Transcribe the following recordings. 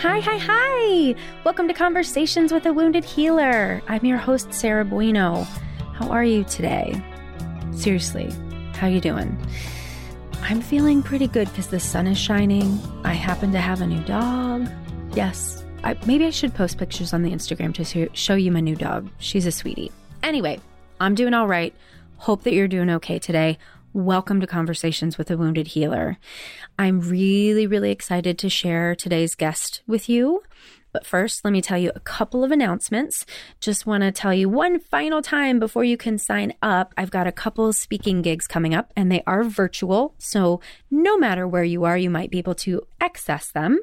Hi! Welcome to Conversations with a Wounded Healer. I'm your host, Sarah Buino. How are you today? Seriously, how you doing? I'm feeling pretty good because the sun is shining. I happen to have a new dog. Yes, maybe I should post pictures on the Instagram to show you my new dog. She's a sweetie. Anyway, I'm doing all right. Hope that you're doing okay today. Welcome to Conversations with a Wounded Healer. I'm really excited to share today's guest with you. But first, let me tell you a couple of announcements. Just want to tell you one final time before you can sign up. I've got a couple speaking gigs coming up and they are virtual. So no matter where you are, you might be able to access them.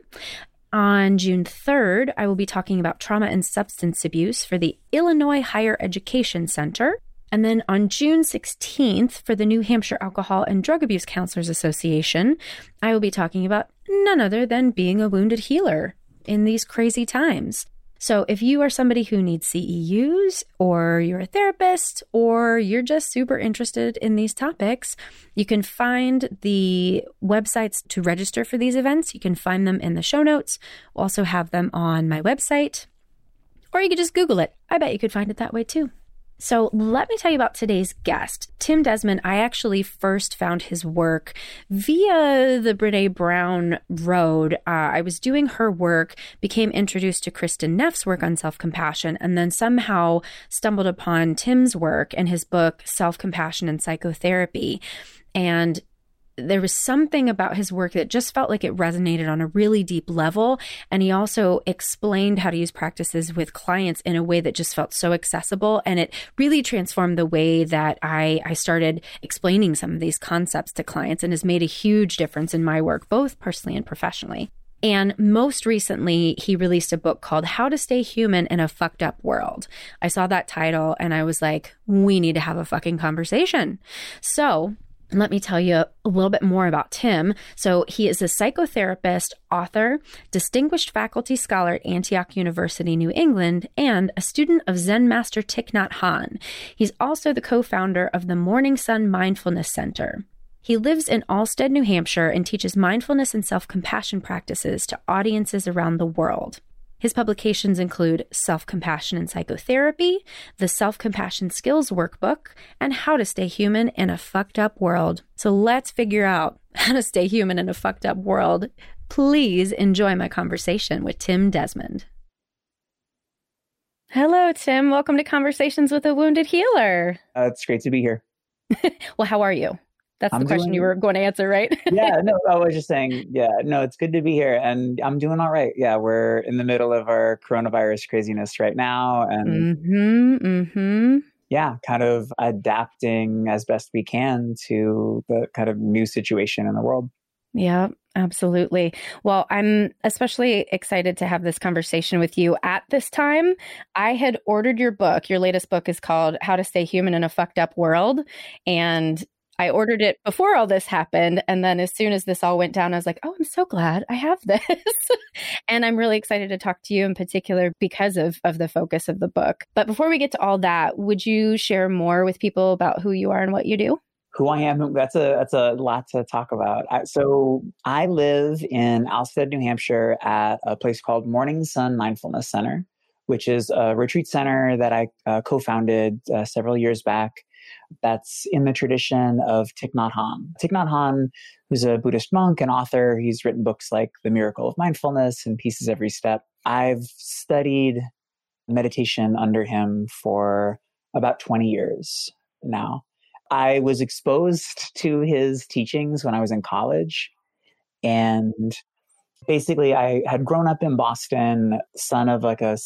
On June 3rd, I will be talking about trauma and substance abuse for the Illinois Higher Education Center. And then on June 16th, for the New Hampshire Alcohol and Drug Abuse Counselors Association, I will be talking about none other than being a wounded healer in these crazy times. So if you are somebody who needs CEUs, or you're a therapist, or you're just super interested in these topics, you can find the websites to register for these events. You can find them in the show notes. We'll also have them on my website, or you could just Google it. I bet you could find it that way too. So let me tell you about today's guest, Tim Desmond. I actually first found his work via the Brené Brown road. I was doing her work, became introduced to Kristen Neff's work on self-compassion, and then somehow stumbled upon Tim's work and his book, Self-Compassion and Psychotherapy. And there was something about his work that just felt like it resonated on a really deep level. And he also explained how to use practices with clients in a way that just felt so accessible. And it really transformed the way that I started explaining some of these concepts to clients, and has made a huge difference in my work, both personally and professionally. And most recently, he released a book called How to Stay Human in a Fucked Up World. I saw that title and I was like, we need to have a fucking conversation. So let me tell you a little bit more about Tim. So he is a psychotherapist, author, distinguished faculty scholar at Antioch University, New England, and a student of Zen master Thich Nhat Hanh. He's also the co-founder of the Morning Sun Mindfulness Center. He lives in Alstead, New Hampshire, and teaches mindfulness and self-compassion practices to audiences around the world. His publications include Self-Compassion and Psychotherapy, The Self-Compassion Skills Workbook, and How to Stay Human in a Fucked Up World. So let's figure out how to stay human in a fucked up world. Please enjoy my conversation with Tim Desmond. Hello, Tim. Welcome to Conversations with a Wounded Healer. It's great to be here. Well, how are you? That's the question you were going to answer, right? Yeah, no, I was just saying, it's good to be here and I'm doing all right. Yeah, we're in the middle of our coronavirus craziness right now. And yeah, kind of adapting as best we can to the kind of new situation in the world. Yeah, absolutely. Well, I'm especially excited to have this conversation with you at this time. I had ordered your book. Your latest book is called How to Stay Human in a Fucked Up World. And I ordered it before all this happened. And then as soon as this all went down, I was like, oh, I'm so glad I have this. And I'm really excited to talk to you in particular because of the focus of the book. But before we get to all that, would you share more with people about who you are and what you do? Who I am, that's a lot to talk about. So I live in Alstead, New Hampshire at a place called Morning Sun Mindfulness Center, which is a retreat center that I co-founded several years back. That's in the tradition of Thich Nhat Hanh. Thich Nhat Hanh, who's a Buddhist monk and author, he's written books like The Miracle of Mindfulness and Peace is Every Step. I've studied meditation under him for about 20 years now. I was exposed to his teachings when I was in college. And basically, I had grown up in Boston, son of like a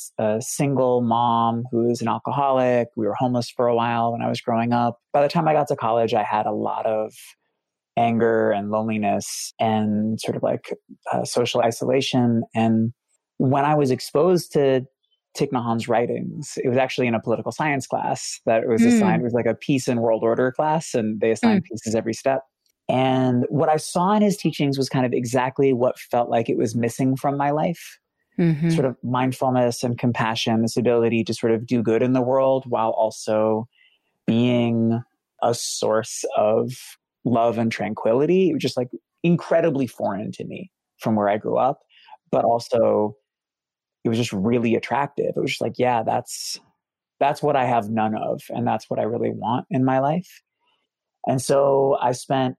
single mom who was an alcoholic. We were homeless for a while when I was growing up. By the time I got to college, I had a lot of anger and loneliness and sort of like social isolation. And when I was exposed to Thich Nhat Hanh's writings, it was actually in a political science class that was assigned. It was like a peace and world order class, and they assigned pieces every step. And what I saw in his teachings was kind of exactly what felt like it was missing from my life, sort of mindfulness and compassion, this ability to sort of do good in the world while also being a source of love and tranquility. It was just like incredibly foreign to me from where I grew up. but also it was just really attractive. It was just like, yeah, that's what I have none of. And that's what I really want in my life. And so I spent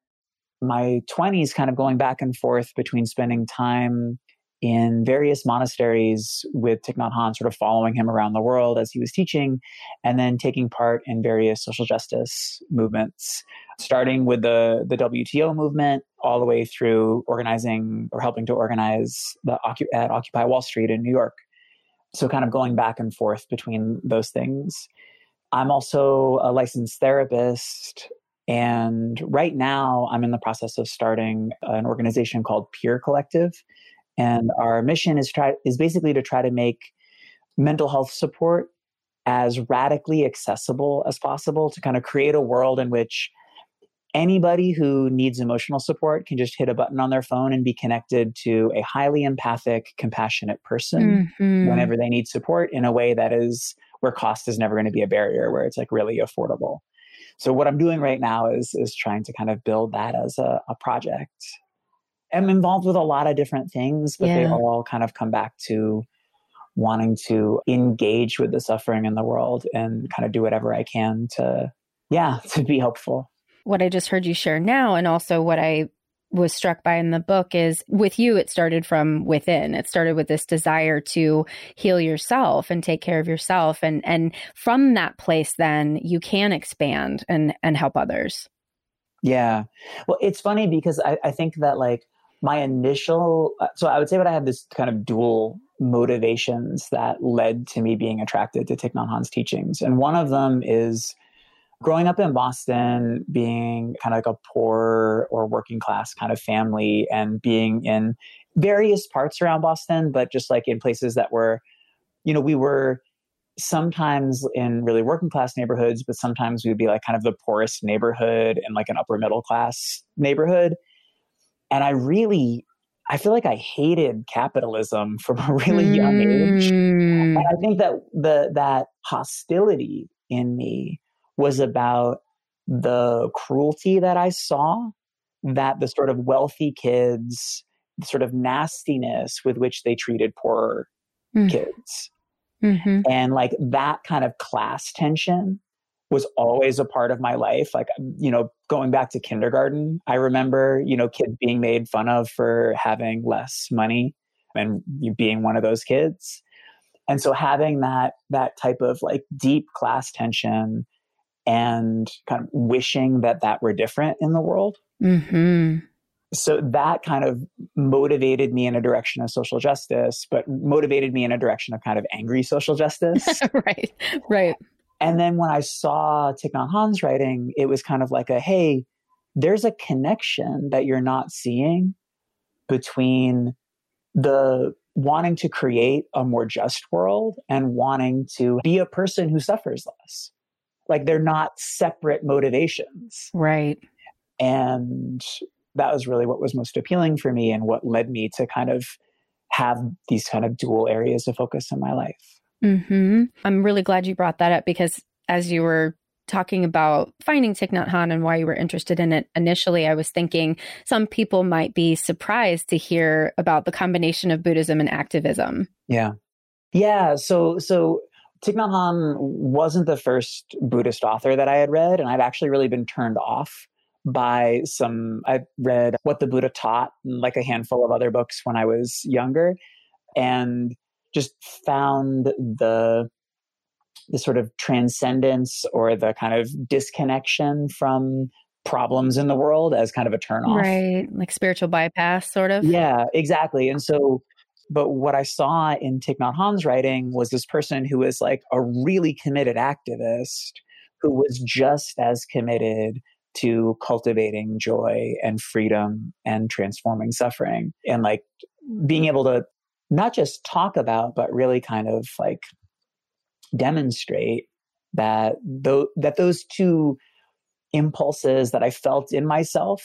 my 20s kind of going back and forth between spending time in various monasteries with Thich Nhat Hanh, sort of following him around the world as he was teaching, and then taking part in various social justice movements, starting with the WTO movement, all the way through organizing or helping to organize at Occupy Wall Street in New York. So kind of going back and forth between those things. I'm also a licensed therapist. And right now I'm in the process of starting an organization called Peer Collective. And our mission is basically to try to make mental health support as radically accessible as possible, to kind of create a world in which anybody who needs emotional support can just hit a button on their phone and be connected to a highly empathic, compassionate person whenever they need support, in a way that is where cost is never going to be a barrier, where it's like really affordable. So what I'm doing right now is trying to kind of build that as a project. I'm involved with a lot of different things, but they all kind of come back to wanting to engage with the suffering in the world and kind of do whatever I can to be helpful. What I just heard you share now, and also what I was struck by in the book, is with you, it started from within. It started with this desire to heal yourself and take care of yourself. And from that place, then you can expand and help others. Yeah. Well, it's funny because I think that like my initial, so I would say that I have this kind of dual motivations that led to me being attracted to Thich Nhat Hanh's teachings. And one of them is growing up in Boston, being kind of like a poor or working class kind of family, and being in various parts around Boston, but just like in places that were, you know, we were sometimes in really working class neighborhoods, but sometimes we would be like kind of the poorest neighborhood and like an upper middle class neighborhood. And I feel like I hated capitalism from a really young age. And I think that that hostility in me was about the cruelty that I saw, that the sort of wealthy kids, the sort of nastiness with which they treated poorer kids. Mm-hmm. And like that kind of class tension was always a part of my life. Like, you know, going back to kindergarten, I remember, you know, kids being made fun of for having less money and being one of those kids. And so having that type of like deep class tension and kind of wishing that were different in the world. Mm-hmm. So that kind of motivated me in a direction of social justice, but motivated me in a direction of kind of angry social justice. Right. And then when I saw Thich Nhat Hanh's writing, it was kind of like a, hey, there's a connection that you're not seeing between the wanting to create a more just world and wanting to be a person who suffers less. Like they're not separate motivations. Right. And that was really what was most appealing for me and what led me to kind of have these kind of dual areas of focus in my life. Mm-hmm. I'm really glad you brought that up, because as you were talking about finding Thich Nhat Hanh and why you were interested in it initially, I was thinking some people might be surprised to hear about the combination of Buddhism and activism. Yeah. Yeah. So Thich Nhat Hanh wasn't the first Buddhist author that I had read, and I've actually really been turned off by some. I read What the Buddha Taught and like a handful of other books when I was younger, and just found the sort of transcendence or the kind of disconnection from problems in the world as kind of a turnoff. Right. Like spiritual bypass sort of. Yeah, exactly. And so, but what I saw in Thich Nhat Hanh's writing was this person who was like a really committed activist who was just as committed to cultivating joy and freedom and transforming suffering, and like being able to not just talk about, but really kind of like demonstrate that that those two impulses that I felt in myself,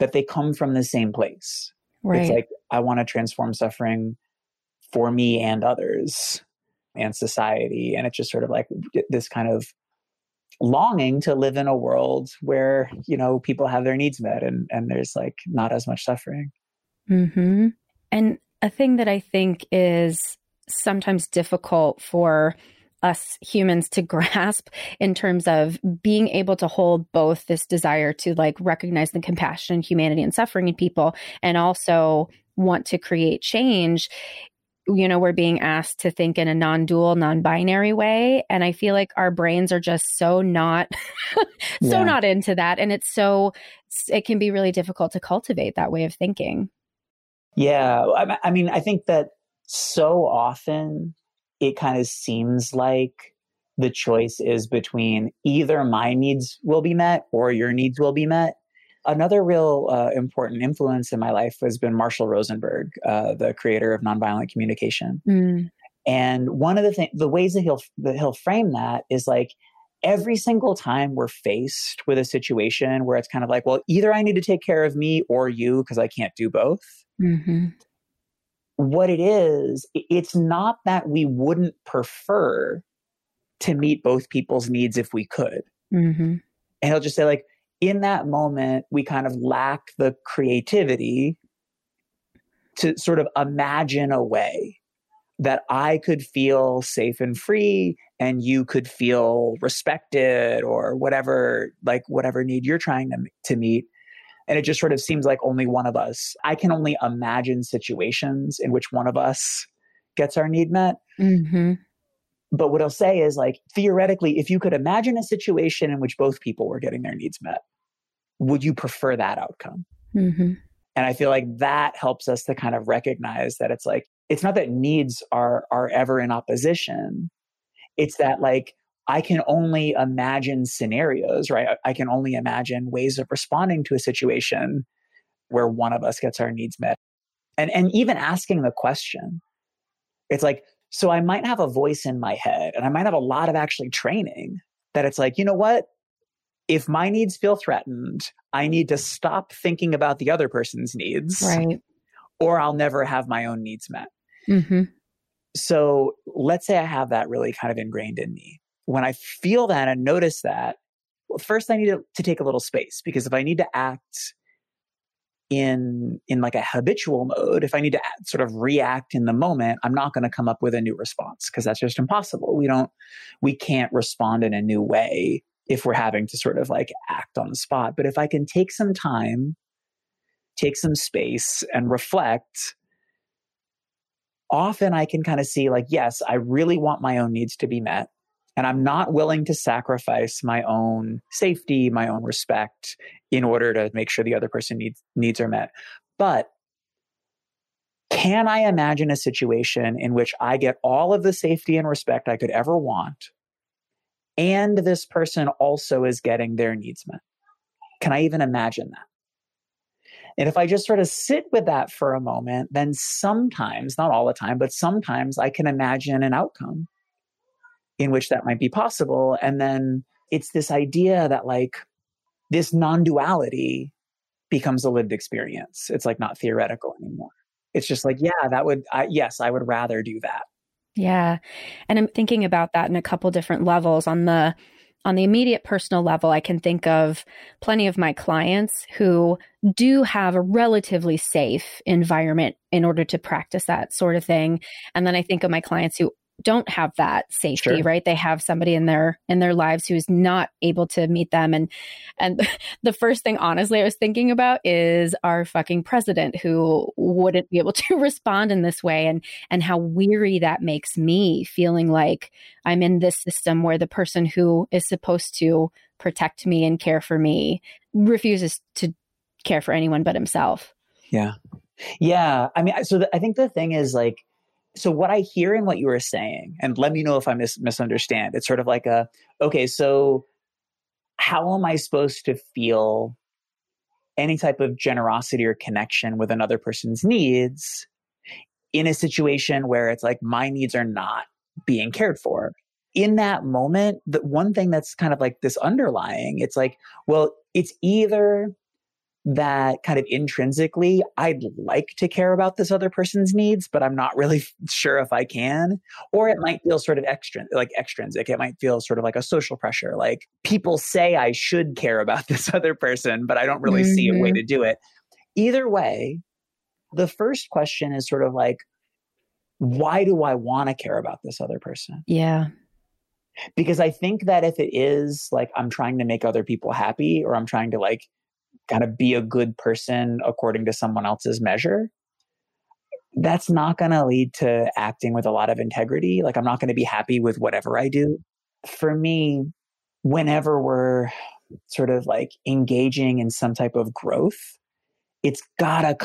that they come from the same place. Right. It's like, I want to transform suffering for me and others and society. And it's just sort of like this kind of longing to live in a world where, you know, people have their needs met and there's like not as much suffering. Mm-hmm. And a thing that I think is sometimes difficult for us humans to grasp in terms of being able to hold both this desire to like recognize the compassion, humanity, and suffering in people, and also want to create change. You know, we're being asked to think in a non-dual, non-binary way. And I feel like our brains are just so not, not into that. And it's so, it can be really difficult to cultivate that way of thinking. Yeah. I mean, I think that so often it kind of seems like the choice is between either my needs will be met or your needs will be met. Another real important influence in my life has been Marshall Rosenberg, the creator of nonviolent communication. Mm. And one of the ways that he'll frame that is like every single time we're faced with a situation where it's kind of like, well, either I need to take care of me or you because I can't do both. Mm-hmm. What it is, it's not that we wouldn't prefer to meet both people's needs if we could. Mm-hmm. And he'll just say like, in that moment, we kind of lack the creativity to sort of imagine a way that I could feel safe and free and you could feel respected or whatever, like whatever need you're trying to meet. And it just sort of seems like only one of us. I can only imagine situations in which one of us gets our need met. Mm-hmm. But what I'll say is like, theoretically, if you could imagine a situation in which both people were getting their needs met, would you prefer that outcome? Mm-hmm. And I feel like that helps us to kind of recognize that it's like, it's not that needs are ever in opposition. It's that like, I can only imagine scenarios, right? I can only imagine ways of responding to a situation where one of us gets our needs met. And even asking the question, it's like, so I might have a voice in my head and I might have a lot of actually training that it's like, you know what? If my needs feel threatened, I need to stop thinking about the other person's needs, right? Or I'll never have my own needs met. Mm-hmm. So let's say I have that really kind of ingrained in me. When I feel that and notice that, well, first I need to take a little space, because if I need to act in like a habitual mode, if I need to sort of react in the moment, I'm not going to come up with a new response because that's just impossible. We can't respond in a new way if we're having to sort of like act on the spot. But if I can take some time, take some space and reflect, often I can kind of see like, yes, I really want my own needs to be met. And I'm not willing to sacrifice my own safety, my own respect in order to make sure the other person's needs are met. But can I imagine a situation in which I get all of the safety and respect I could ever want, and this person also is getting their needs met? Can I even imagine that? And if I just sort of sit with that for a moment, then sometimes, not all the time, but sometimes I can imagine an outcome in which that might be possible. And then it's this idea that like this non-duality becomes a lived experience. It's like not theoretical anymore. It's just like, yeah, I would rather do that. Yeah. And I'm thinking about that in a couple different levels. On the immediate personal level, I can think of plenty of my clients who do have a relatively safe environment in order to practice that sort of thing. And then I think of my clients who don't have that safety, sure, right? They have somebody in their lives who is not able to meet them. And the first thing, honestly, I was thinking about is our fucking president, who wouldn't be able to respond in this way, and how weary that makes me, feeling like I'm in this system where the person who is supposed to protect me and care for me refuses to care for anyone but himself. Yeah. Yeah. I mean, so I think the thing is like, so what I hear in what you were saying, and let me know if I misunderstand, it's sort of like okay, so how am I supposed to feel any type of generosity or connection with another person's needs in a situation where it's like my needs are not being cared for? In that moment, the one thing that's kind of like this underlying, it's like, well, it's either that kind of intrinsically, I'd like to care about this other person's needs, but I'm not really sure if I can. Or it might feel sort of extrinsic. It might feel sort of like a social pressure. Like people say I should care about this other person, but I don't really see a way to do it. Either way, The first question is sort of like, why do I want to care about this other person? Yeah. Because I think that if it is like, I'm trying to make other people happy, or I'm trying to like kind of be a good person according to someone else's measure, that's not going to lead to acting with a lot of integrity. Like, I'm not going to be happy with whatever I do. For me, whenever we're sort of like engaging in some type of growth, it's gotta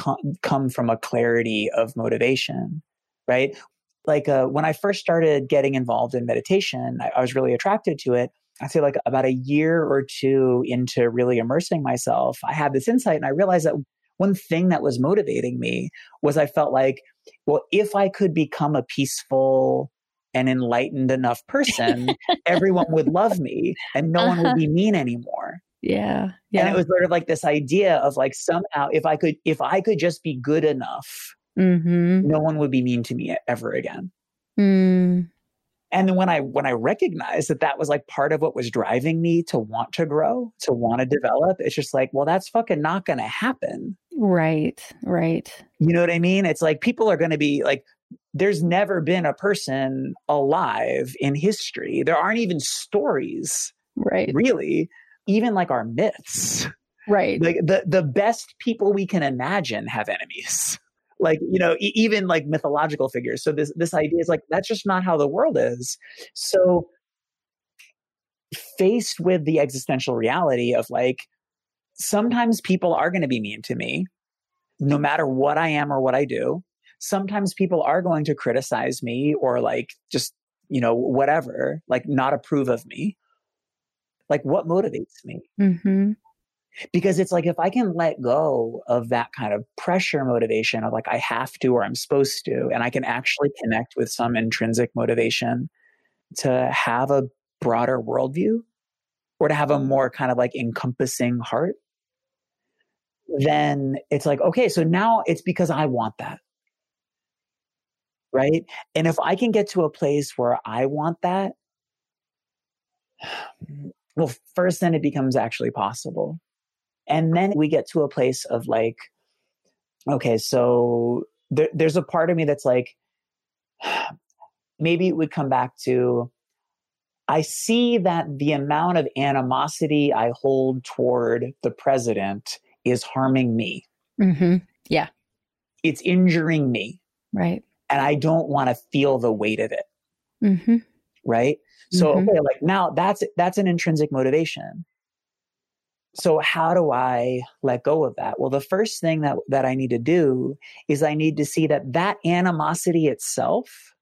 come from a clarity of motivation, right? Like when I first started getting involved in meditation, I was really attracted to it. I'd say like about a year or two into really immersing myself, I had this insight and I realized that one thing that was motivating me was I felt like, well, if I could become a peaceful and enlightened enough person, everyone would love me and no one would be mean anymore. Yeah, yeah. And it was sort of like this idea of like, somehow if I could just be good enough, mm-hmm. no one would be mean to me ever again. Mm. And then when I recognized that that was like part of what was driving me to want to grow, to want to develop, it's just like, well, that's fucking not going to happen. Right, right. You know what I mean? It's like, people are going to be like, there's never been a person alive in history. There aren't even stories, right? Really, even like our myths, right? Like the best people we can imagine have enemies, like, you know, even like mythological figures. So this idea is like, that's just not how the world is. So faced with the existential reality of like, sometimes people are going to be mean to me, no matter what I am or what I do. Sometimes people are going to criticize me or like, just, you know, whatever, like not approve of me. Like, what motivates me? Mm-hmm. Because it's like, if I can let go of that kind of pressure motivation of like, I have to, or I'm supposed to, and I can actually connect with some intrinsic motivation to have a broader worldview or to have a more kind of like encompassing heart, then it's like, okay, so now it's because I want that. Right? And if I can get to a place where I want that, well, first, then it becomes actually possible. And then we get to a place of like, okay, so there's a part of me that's like, maybe it would come back to, I see that the amount of animosity I hold toward the president is harming me. Mm-hmm. Yeah. It's injuring me. Right. And I don't want to feel the weight of it. Mm-hmm. Right? So, mm-hmm. okay, like now that's an intrinsic motivation. So how do I let go of that? Well, the first thing that I need to do is I need to see that animosity itself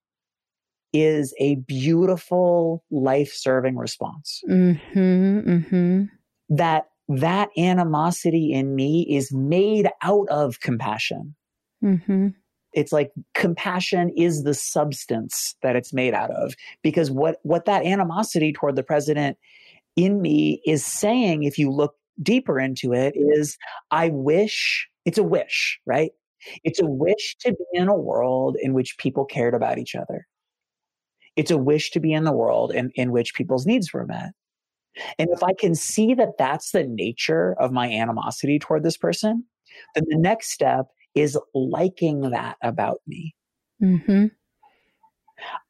is a beautiful life-serving response. Mm-hmm, mm-hmm. That animosity in me is made out of compassion. Mm-hmm. It's like compassion is the substance that it's made out of, because what that animosity toward the president in me is saying, if you look deeper into it, is I wish, it's a wish, right? It's a wish to be in a world in which people cared about each other. It's a wish to be in the world in which people's needs were met. And if I can see that that's the nature of my animosity toward this person, then the next step is liking that about me. Mm-hmm.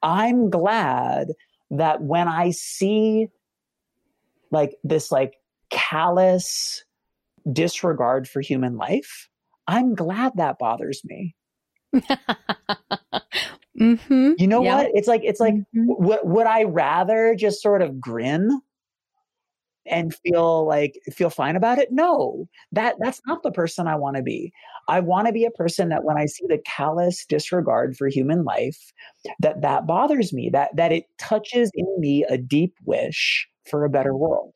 I'm glad that when I see like this like callous disregard for human life, I'm glad that bothers me. Mm-hmm. You know, yeah. What? It's like, mm-hmm. would I rather just sort of grin and feel fine about it? No, that's not the person I want to be. I want to be a person that when I see the callous disregard for human life, that bothers me, that it touches in me a deep wish for a better world.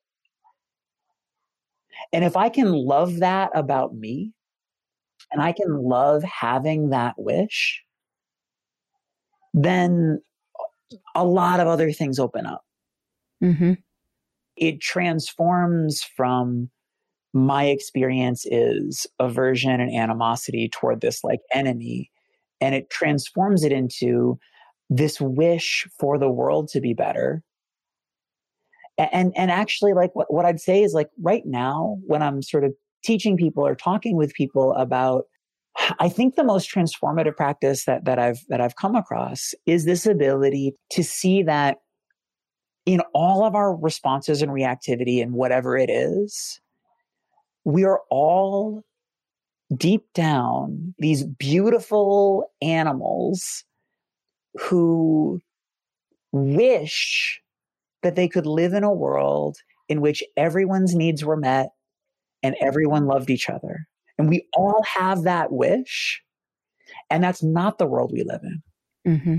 And if I can love that about me, and I can love having that wish, then a lot of other things open up. Mm-hmm. It transforms from my experience is aversion and animosity toward this like enemy, and it transforms it into this wish for the world to be better. And actually, like what I'd say is like right now when I'm sort of teaching people or talking with people about I think the most transformative practice that I've come across is this ability to see that in all of our responses and reactivity and whatever it is, we are all deep down these beautiful animals who wish that they could live in a world in which everyone's needs were met and everyone loved each other. And we all have that wish, and that's not the world we live in. Mm-hmm.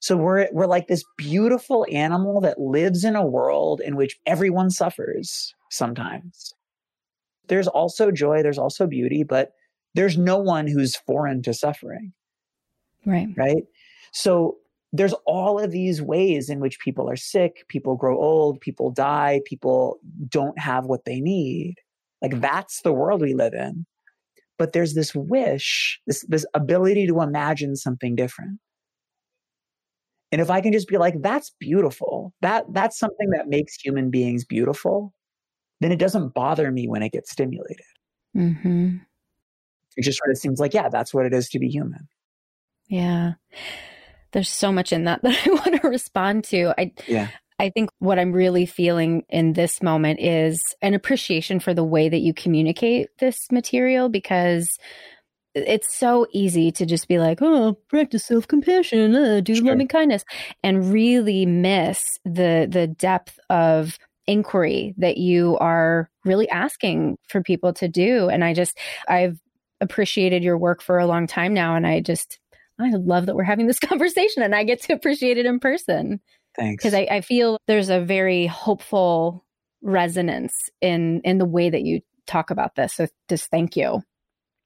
So we're like this beautiful animal that lives in a world in which everyone suffers sometimes. There's also joy, there's also beauty, but there's no one who's foreign to suffering. Right. Right? So there's all of these ways in which people are sick, people grow old, people die, people don't have what they need. Like, that's the world we live in. But there's this wish, this ability to imagine something different. And if I can just be like, that's beautiful, that's something that makes human beings beautiful, then it doesn't bother me when it gets stimulated. Mm-hmm. It just sort of seems like, yeah, that's what it is to be human. Yeah. There's so much in that I want to respond to. I think what I'm really feeling in this moment is an appreciation for the way that you communicate this material, because it's so easy to just be like, oh, practice self-compassion, do loving kindness, and really miss the depth of inquiry that you are really asking for people to do. And I've appreciated your work for a long time now, and I love that we're having this conversation and I get to appreciate it in person. Thanks. Because I feel there's a very hopeful resonance in the way that you talk about this. So just thank you.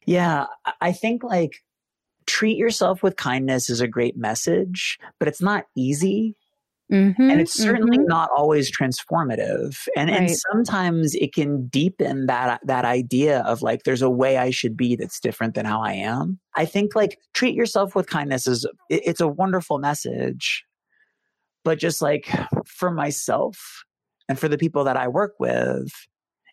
Yeah. I think treat yourself with kindness is a great message, but it's not easy. Mm-hmm, and it's certainly not always transformative. And right. And sometimes it can deepen that idea of there's a way I should be that's different than how I am. I think treat yourself with kindness it's a wonderful message, but just for myself and for the people that I work with,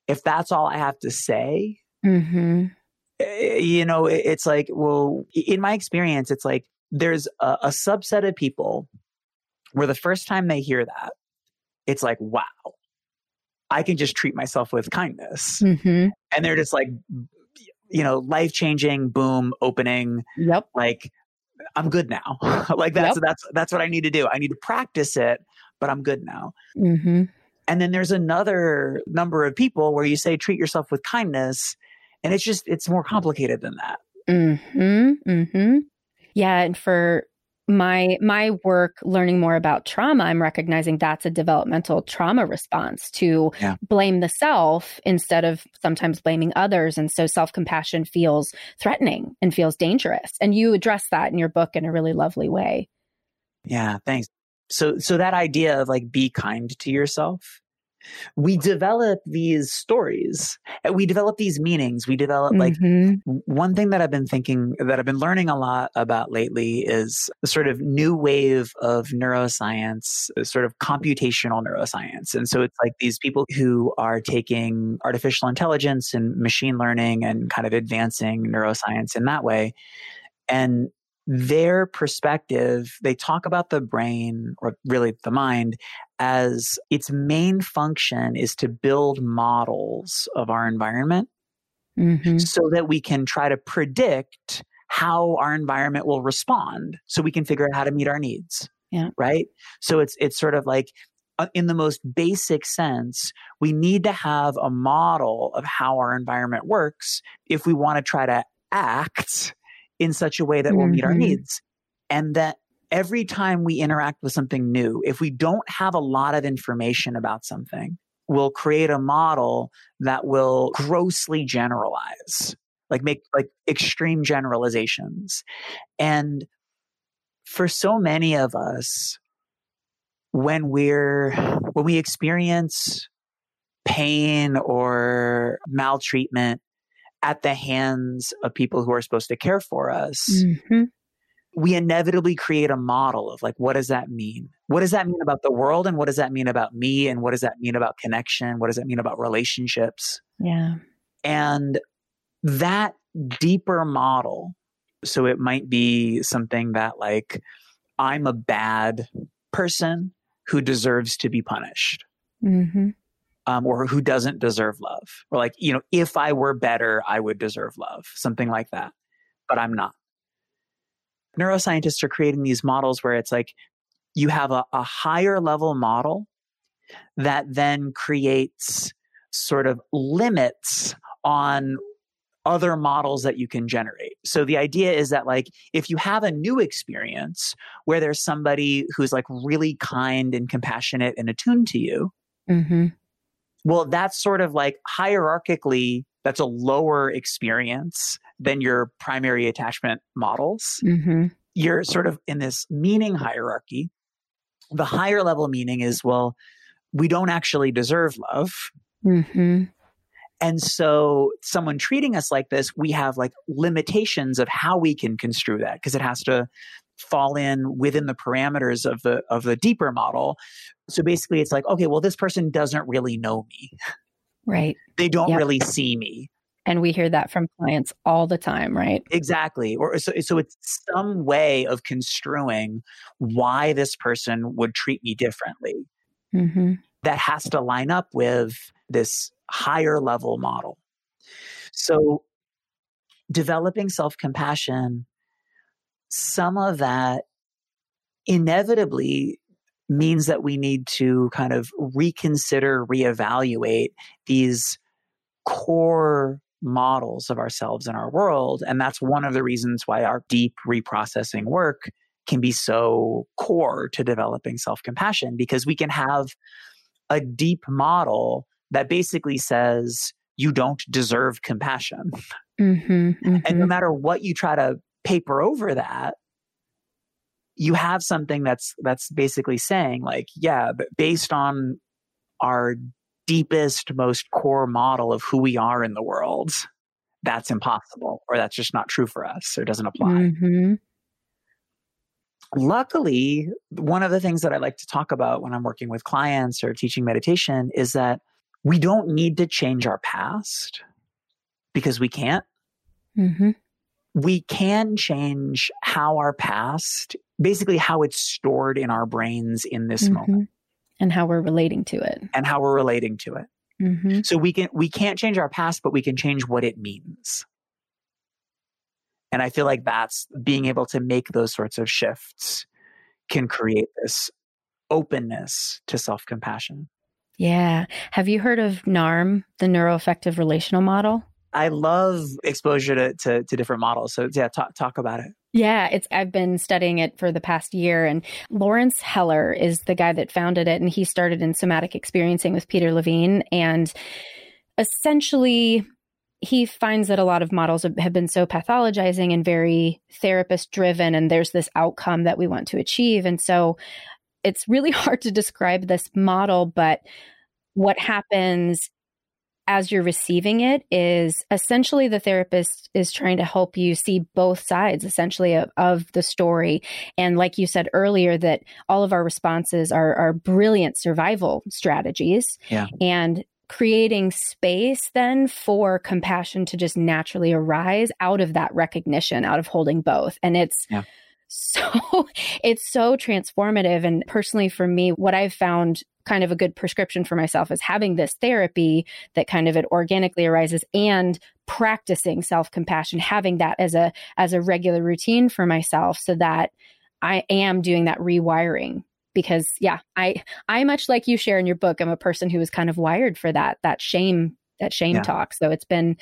if that's all I have to say, it's well, in my experience, it's there's a subset of people where the first time they hear that, it's wow, I can just treat myself with kindness. Mm-hmm. And they're just life-changing, boom, opening. Yep. I'm good now. That's what I need to do. I need to practice it, but I'm good now. Mm-hmm. And then there's another number of people where you say, treat yourself with kindness. And it's more complicated than that. Mm-hmm. Mm-hmm. Yeah. And for my work learning more about trauma, I'm recognizing that's a developmental trauma response to blame the self instead of sometimes blaming others. And so self-compassion feels threatening and feels dangerous. And you address that in your book in a really lovely way. Yeah, thanks. So that idea of be kind to yourself, we develop these stories, we develop these meanings, we develop one thing that I've been thinking, that I've been learning a lot about lately, is the sort of new wave of neuroscience, sort of computational neuroscience. And so it's these people who are taking artificial intelligence and machine learning and kind of advancing neuroscience in that way. And their perspective, they talk about the brain, or really the mind, as its main function is to build models of our environment so that we can try to predict how our environment will respond, so we can figure out how to meet our needs. Yeah. Right? So it's sort of in the most basic sense, we need to have a model of how our environment works if we want to try to act in such a way that will meet our needs. And that every time we interact with something new, if we don't have a lot of information about something, we'll create a model that will grossly generalize, make extreme generalizations. And for so many of us, when we experience pain or maltreatment at the hands of people who are supposed to care for us, we inevitably create a model of what does that mean? What does that mean about the world? And what does that mean about me? And what does that mean about connection? What does that mean about relationships? Yeah. And that deeper model. So it might be something that like, I'm a bad person who deserves to be punished, mm-hmm. Or who doesn't deserve love, or like, you know, if I were better, I would deserve love, something like that, but I'm not. Neuroscientists are creating these models where it's like, you have a higher level model that then creates sort of limits on other models that you can generate. So the idea is that like, if you have a new experience where there's somebody who's like really kind and compassionate and attuned to you, mm-hmm. well, that's sort of like hierarchically, that's a lower experience than your primary attachment models. Mm-hmm. You're sort of in this meaning hierarchy. The higher level meaning is, well, we don't actually deserve love. Mm-hmm. And so someone treating us like this, we have like limitations of how we can construe that because it has to fall in within the parameters of the deeper model. So basically it's like, okay, well, this person doesn't really know me. Right. They don't yep. really see me. And we hear that from clients all the time, right? Exactly. Or so it's some way of construing why this person would treat me differently. Mm-hmm. That has to line up with this higher level model. So developing self-compassion, some of that inevitably means that we need to kind of reconsider, reevaluate these core models of ourselves and our world. And that's one of the reasons why our deep reprocessing work can be so core to developing self-compassion, because we can have a deep model that basically says you don't deserve compassion. Mm-hmm, mm-hmm. And no matter what you try to paper over that, you have something that's basically saying like, yeah, but based on our deepest, most core model of who we are in the world, that's impossible, or that's just not true for us, or doesn't apply. Mm-hmm. Luckily, one of the things that I like to talk about when I'm working with clients or teaching meditation is that we don't need to change our past because we can't. Mm-hmm. We can change how our past, basically how it's stored in our brains in this mm-hmm. moment. And how we're relating to it. And how we're relating to it. Mm-hmm. So we can't change our past, but we can change what it means. And I feel like that's being able to make those sorts of shifts can create this openness to self-compassion. Yeah. Have you heard of NARM, the NeuroAffective Relational Model? I love exposure to different models. So yeah, talk about it. Yeah, I've been studying it for the past year. And Lawrence Heller is the guy that founded it. And he started in somatic experiencing with Peter Levine. And essentially, he finds that a lot of models have been so pathologizing and very therapist driven, and there's this outcome that we want to achieve. And so it's really hard to describe this model, but what happens as you're receiving it is essentially the therapist is trying to help you see both sides essentially of the story. And like you said earlier, that all of our responses are brilliant survival strategies. Yeah. And creating space then for compassion to just naturally arise out of that recognition, out of holding both. And it's so transformative. And personally for me, what I've found kind of a good prescription for myself is having this therapy that kind of it organically arises and practicing self-compassion, having that as a regular routine for myself so that I am doing that rewiring. Because yeah, I much like you share in your book, I'm a person who was kind of wired for that shame talk. So it's been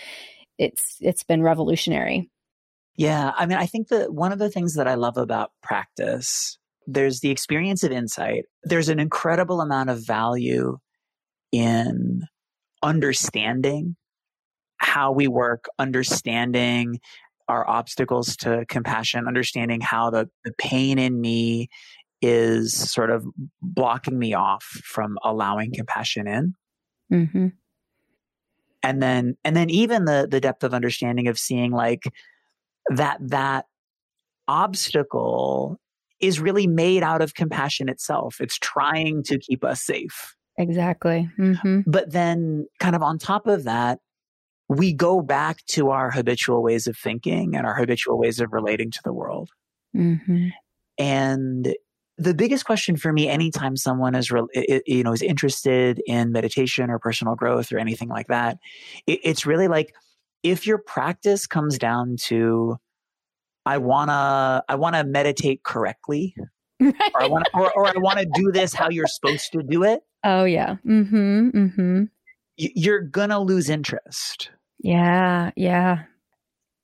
revolutionary. Yeah. I mean, I think that one of the things that I love about practice, there's the experience of insight. There's an incredible amount of value in understanding how we work, understanding our obstacles to compassion, understanding how the pain in me is sort of blocking me off from allowing compassion in. Mm-hmm. And then even the depth of understanding of seeing like that obstacle is really made out of compassion itself. It's trying to keep us safe. Exactly. Mm-hmm. But then kind of on top of that, we go back to our habitual ways of thinking and our habitual ways of relating to the world. Mm-hmm. And the biggest question for me, anytime someone is interested in meditation or personal growth or anything like that, it's really like, if your practice comes down to, I wanna meditate correctly, right. or I wanna do this how you're supposed to do it. Oh yeah. Mm-hmm. Mm-hmm. You're gonna lose interest. Yeah. Yeah.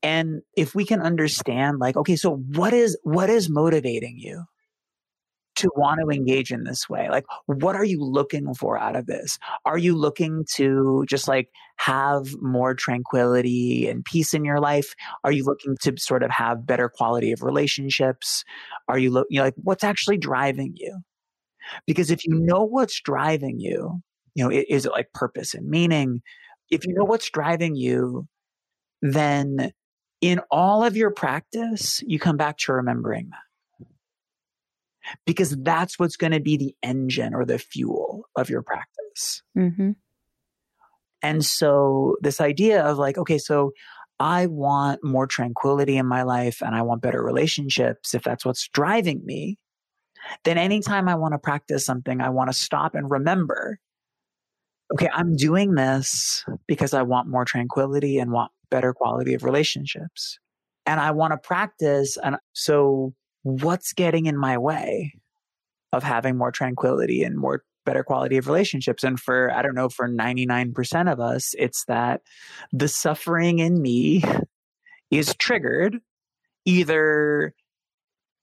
And if we can understand, like, okay, so what is motivating you to want to engage in this way? Like, what are you looking for out of this? Are you looking to just like have more tranquility and peace in your life? Are you looking to sort of have better quality of relationships? Are you like, what's actually driving you? Because if you know what's driving you, is it like purpose and meaning? If you know what's driving you, then in all of your practice, you come back to remembering that. Because that's what's going to be the engine or the fuel of your practice. Mm-hmm. And so this idea of like, okay, so I want more tranquility in my life and I want better relationships. If that's what's driving me, then anytime I want to practice something, I want to stop and remember, okay, I'm doing this because I want more tranquility and want better quality of relationships. And I want to practice. And so what's getting in my way of having more tranquility and more better quality of relationships? And for 99% of us, it's that the suffering in me is triggered either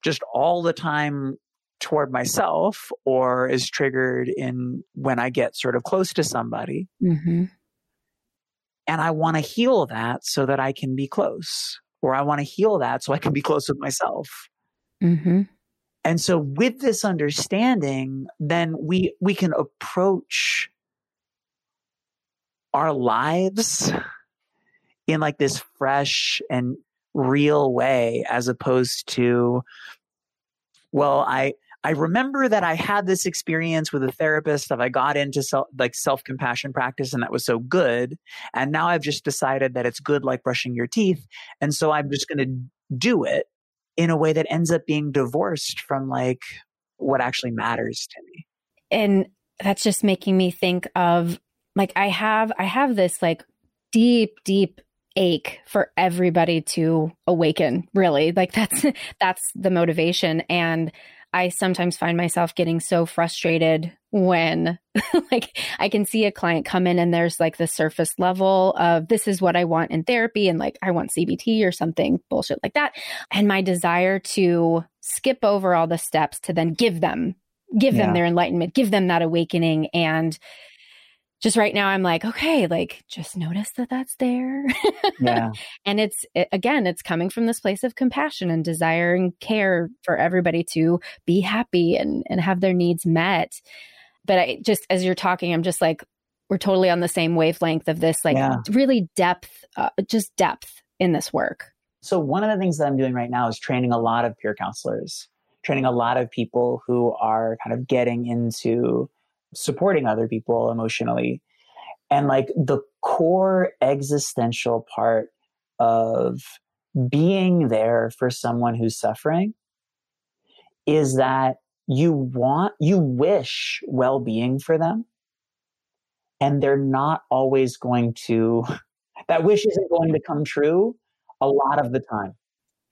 just all the time toward myself or is triggered in when I get sort of close to somebody. Mm-hmm. And I want to heal that so that I can be close, or I want to heal that so I can be close with myself. Mm-hmm. And so with this understanding, then we can approach our lives in like this fresh and real way, as opposed to, well, I remember that I had this experience with a therapist that I got into self-compassion practice and that was so good. And now I've just decided that it's good like brushing your teeth. And so I'm just going to do it, in a way that ends up being divorced from like what actually matters to me. And that's just making me think of like, I have this like deep, deep ache for everybody to awaken, really. Like that's the motivation. And I sometimes find myself getting so frustrated when like I can see a client come in and there's like the surface level of this is what I want in therapy and like I want CBT or something bullshit like that. And my desire to skip over all the steps to then give them their enlightenment, give them that awakening. And just right now I'm like, okay, like just notice that that's there. Yeah. And it's coming from this place of compassion and desire and care for everybody to be happy and have their needs met. But I just, as you're talking, I'm just like, we're totally on the same wavelength of this, like really depth in this work. So one of the things that I'm doing right now is training a lot of peer counselors, training a lot of people who are kind of getting into supporting other people emotionally. And like the core existential part of being there for someone who's suffering is that you wish well-being for them, and they're not always going to, that wish isn't going to come true a lot of the time.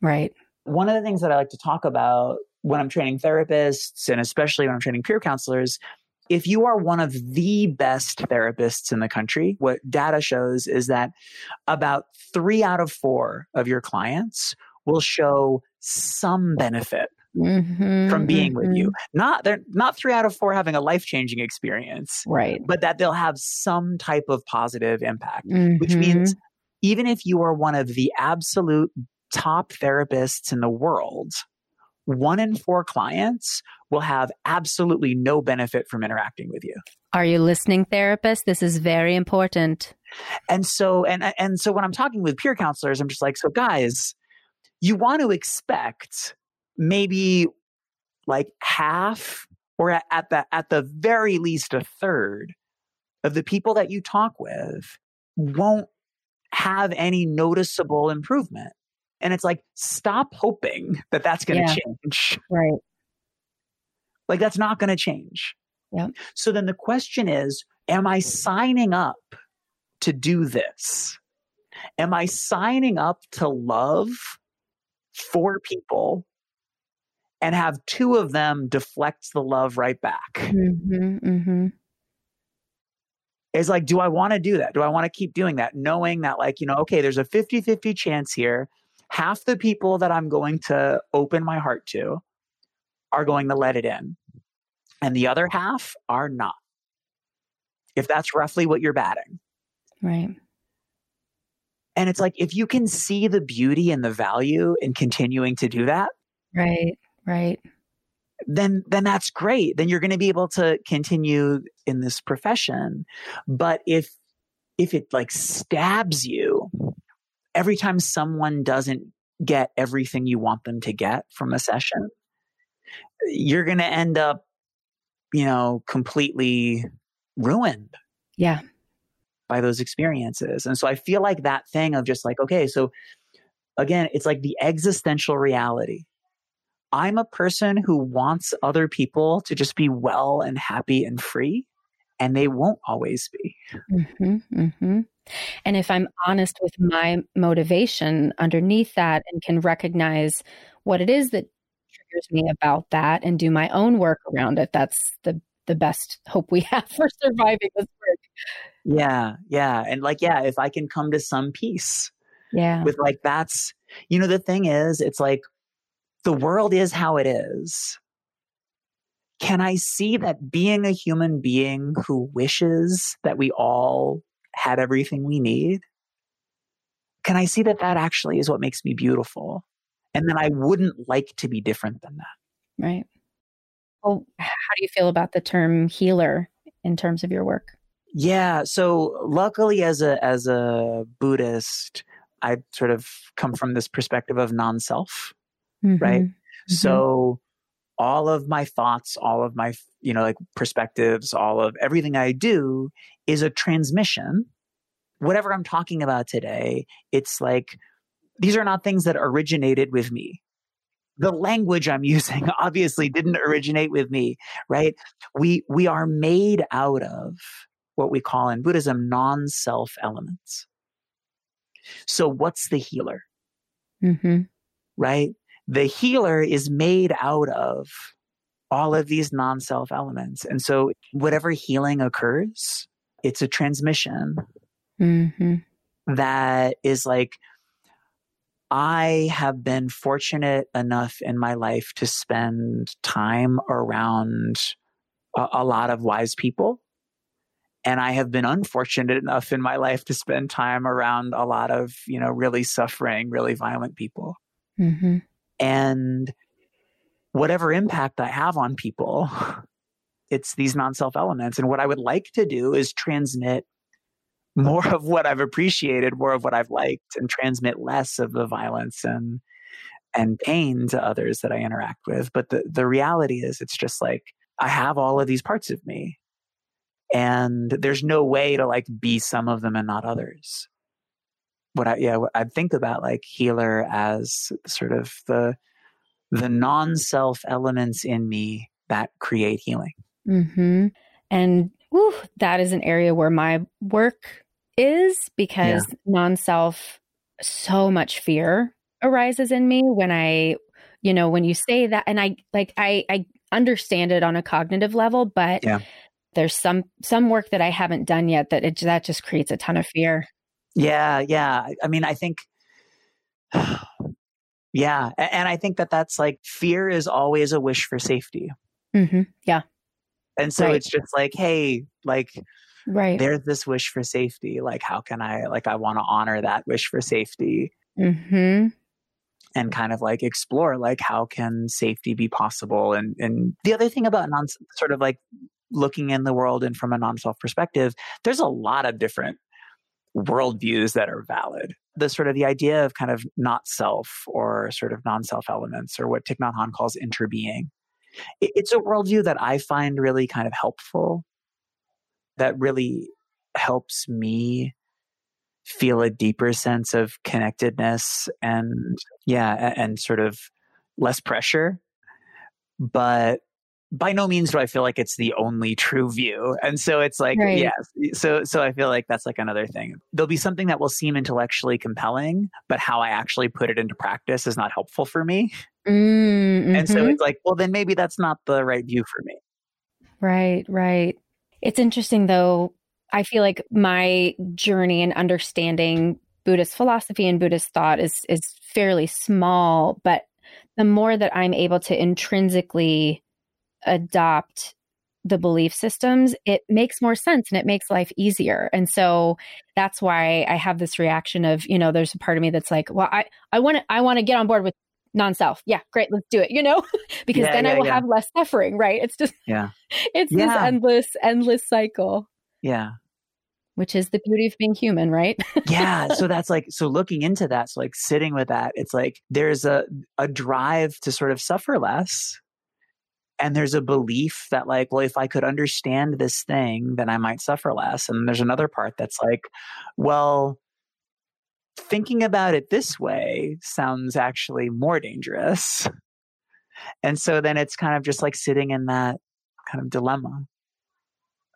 Right. One of the things that I like to talk about when I'm training therapists, and especially when I'm training peer counselors, if you are one of the best therapists in the country, what data shows is that about 3 out of 4 of your clients will show some benefit from being with you. They're not 3 out of 4 having a life-changing experience, right? But that they'll have some type of positive impact, which means even if you are one of the absolute top therapists in the world, 1 in 4 clients will have absolutely no benefit from interacting with you. Are you listening, therapist? This is very important. And so when I'm talking with peer counselors, I'm just like, so guys, you want to expect maybe like half, or at the very least 1/3 of the people that you talk with won't have any noticeable improvement. And it's like, stop hoping that that's going to change. Right. Like, that's not going to change. Yeah. So then the question is, am I signing up to do this? Am I signing up to love 4 people and have 2 of them deflect the love right back? Mm-hmm, mm-hmm. It's like, do I want to do that? Do I want to keep doing that? Knowing that, like, you know, okay, there's a 50-50 chance here. Half the people that I'm going to open my heart to are going to let it in. And the other half are not. If that's roughly what you're batting. Right. And it's like, if you can see the beauty and the value in continuing to do that. Right, right. Then that's great. Then you're going to be able to continue in this profession. But if it like stabs you every time someone doesn't get everything you want them to get from a session, you're going to end up, you know, completely ruined. Yeah. By those experiences. And so I feel like that thing of just like, okay, so again, it's like the existential reality. I'm a person who wants other people to just be well and happy and free, and they won't always be. Mm-hmm, mm-hmm. And if I'm honest with my motivation underneath that and can recognize what it is that triggers me about that and do my own work around it, that's the best hope we have for surviving this work. Yeah, yeah. And like, yeah, if I can come to some peace with like, that's, you know, the thing is, it's like, the world is how it is. Can I see that being a human being who wishes that we all had everything we need? Can I see that that actually is what makes me beautiful? And then I wouldn't like to be different than that. Right. Well, how do you feel about the term healer in terms of your work? Yeah. So luckily as a Buddhist, I sort of come from this perspective of non-self. Mm-hmm. Right. Mm-hmm. So all of my thoughts, all of my, you know, like perspectives, all of everything I do is a transmission. Whatever I'm talking about today, it's like, these are not things that originated with me. The language I'm using obviously didn't originate with me. Right. We are made out of what we call in Buddhism, non-self elements. So what's the healer? Mm-hmm. Right. The healer is made out of all of these non-self elements. And so whatever healing occurs, it's a transmission mm-hmm. that is like, I have been fortunate enough in my life to spend time around a lot of wise people. And I have been unfortunate enough in my life to spend time around a lot of, you know, really suffering, really violent people. Mm-hmm. And whatever impact I have on people, it's these non-self elements. And what I would like to do is transmit more of what I've appreciated, more of what I've liked, and transmit less of the violence and pain to others that I interact with. But the reality is, it's just like, I have all of these parts of me, and there's no way to like be some of them and not others. What I think about like healer as sort of the non-self elements in me that create healing. Mm-hmm. And that is an area where my work is, because non-self, so much fear arises in me when I, you know, when you say that, and I understand it on a cognitive level, but there's some work that I haven't done yet that just creates a ton of fear. Yeah. I mean, I think, And I think that's like, fear is always a wish for safety. Mm-hmm. Yeah. And so it's just like, hey, like, there's this wish for safety. Like, how can I, like, I want to honor that wish for safety mm-hmm. and kind of like explore, like, how can safety be possible? And the other thing about sort of like looking in the world and from a non-self perspective, there's a lot of different worldviews that are valid. The sort of the idea of kind of not self or sort of non-self elements, or what Thich Nhat Hanh calls interbeing. It's a worldview that I find really kind of helpful, that really helps me feel a deeper sense of connectedness and sort of less pressure. But by no means do I feel like it's the only true view. And so it's like, right. So I feel like that's like another thing. There'll be something that will seem intellectually compelling, but how I actually put it into practice is not helpful for me. Mm-hmm. And so it's like, well, then maybe that's not the right view for me. Right, right. It's interesting though. I feel like my journey in understanding Buddhist philosophy and Buddhist thought is fairly small, but the more that I'm able to intrinsically adopt the belief systems, it makes more sense and it makes life easier. And so that's why I have this reaction of, you know, there's a part of me that's like, well, I want to get on board with non-self. Yeah, great. Let's do it, you know, because then I will have less suffering, right? It's just, this endless cycle. Yeah. Which is the beauty of being human, right? Yeah. So that's like, so looking into that, so like sitting with that, it's like, there's a drive to sort of suffer less. And there's a belief that like, well, if I could understand this thing, then I might suffer less. And there's another part that's like, well, thinking about it this way sounds actually more dangerous. And so then it's kind of just like sitting in that kind of dilemma.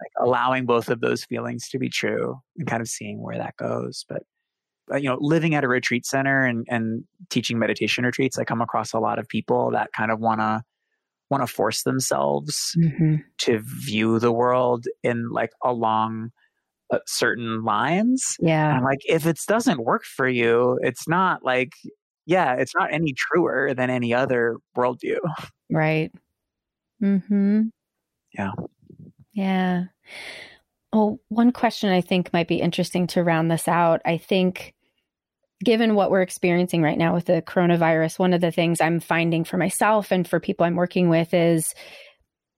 Like allowing both of those feelings to be true and kind of seeing where that goes. But you know, living at a retreat center and teaching meditation retreats, I come across a lot of people that kind of want to force themselves mm-hmm. to view the world in like along certain lines. Yeah. And I'm like, if it doesn't work for you, it's not like, it's not any truer than any other worldview. Right. Mm-hmm. Yeah. Yeah. Well, one question I think might be interesting to round this out. I think given what we're experiencing right now with the coronavirus, one of the things I'm finding for myself and for people I'm working with is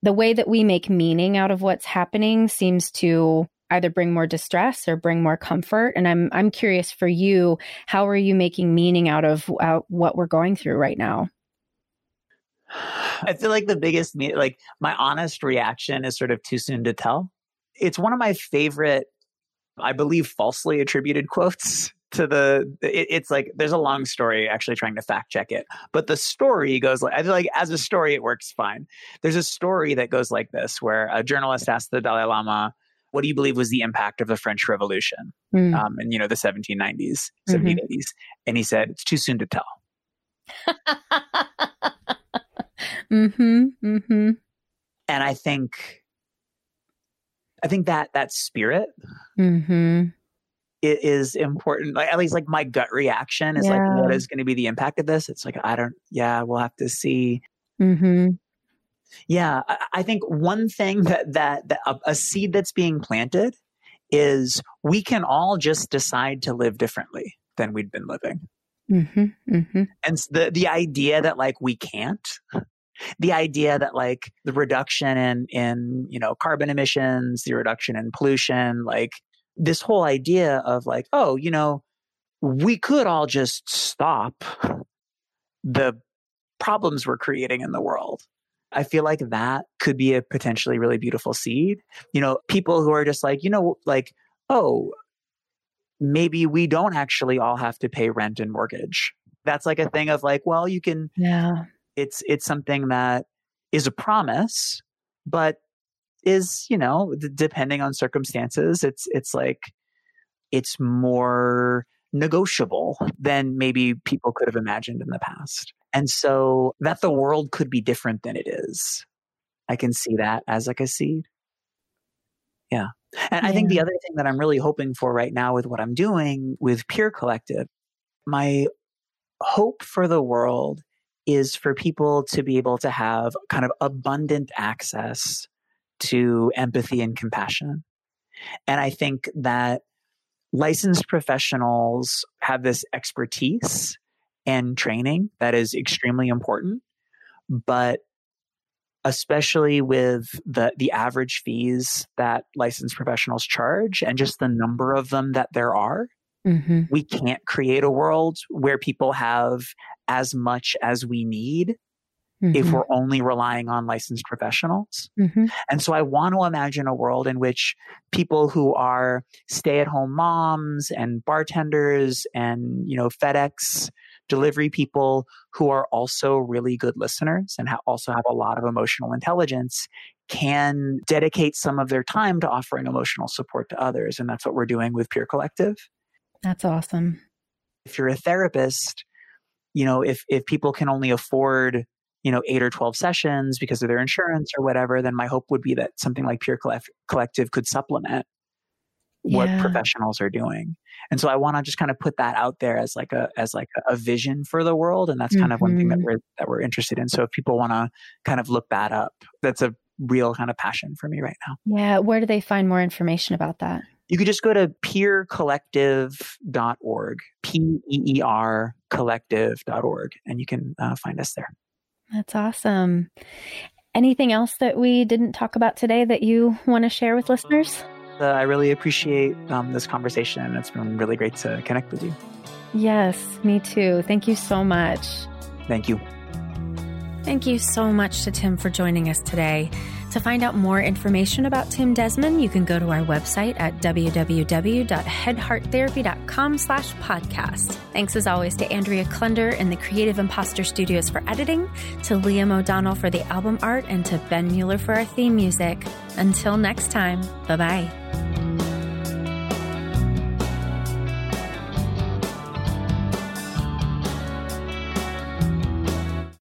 the way that we make meaning out of what's happening seems to either bring more distress or bring more comfort. And I'm curious for you, how are you making meaning out of what we're going through right now? I feel like the biggest, like my honest reaction is sort of too soon to tell. It's one of my favorite, I believe, falsely attributed quotes to it's like, there's a long story actually trying to fact check it, but the story goes like, I feel like as a story, it works fine. There's a story that goes like this, where a journalist asked the Dalai Lama, what do you believe was the impact of the French Revolution? And you know, the 1790s, 1780s. Mm-hmm. And he said, it's too soon to tell. Mm-hmm, mm-hmm. And I think that spirit mm-hmm. it is important. Like at least like my gut reaction is like, what is going to be the impact of this? It's like, we'll have to see. Mm-hmm. Yeah. I think one thing that a seed that's being planted is we can all just decide to live differently than we'd been living. Mm-hmm, mm-hmm. And the idea that like we can't, the idea that like the reduction in you know carbon emissions, the reduction in pollution, like this whole idea of like, oh, you know, we could all just stop the problems we're creating in the world. I feel like that could be a potentially really beautiful seed. You know, people who are just like, you know, like, oh, maybe we don't actually all have to pay rent and mortgage. That's like a thing of like, well, you can, it's something that is a promise, but is, you know, depending on circumstances, it's like, it's more negotiable than maybe people could have imagined in the past. And so that the world could be different than it is. I can see that as like a seed. Yeah. And I think the other thing that I'm really hoping for right now with what I'm doing with Peer Collective, my hope for the world is for people to be able to have kind of abundant access to empathy and compassion. And I think that licensed professionals have this expertise and training that is extremely important, but especially with the average fees that licensed professionals charge and just the number of them that there are, mm-hmm. we can't create a world where people have as much as we need mm-hmm. if we're only relying on licensed professionals. Mm-hmm. And so I want to imagine a world in which people who are stay-at-home moms and bartenders and, you know, FedEx delivery people who are also really good listeners and also have a lot of emotional intelligence can dedicate some of their time to offering emotional support to others. And that's what we're doing with Peer Collective. That's awesome. If you're a therapist, you know, if people can only afford, you know, 8 or 12 sessions because of their insurance or whatever, then my hope would be that something like Peer Collective could supplement what professionals are doing. And so I want to just kind of put that out there as like a vision for the world. And that's kind of one thing that we're interested in. So if people want to kind of look that up, that's a real kind of passion for me right now. Yeah. Where do they find more information about that? You could just go to peercollective.org, P-E-E-R collective.org, and you can find us there. That's awesome. Anything else that we didn't talk about today that you want to share with listeners? I really appreciate this conversation, and it's been really great to connect with you. Yes, me too. Thank you so much. Thank you. Thank you so much to Tim for joining us today. To find out more information about Tim Desmond, you can go to our website at www.headhearttherapy.com/podcast. Thanks as always to Andrea Klunder and the Creative Imposter Studios for editing, to Liam O'Donnell for the album art, and to Ben Mueller for our theme music. Until next time, bye-bye.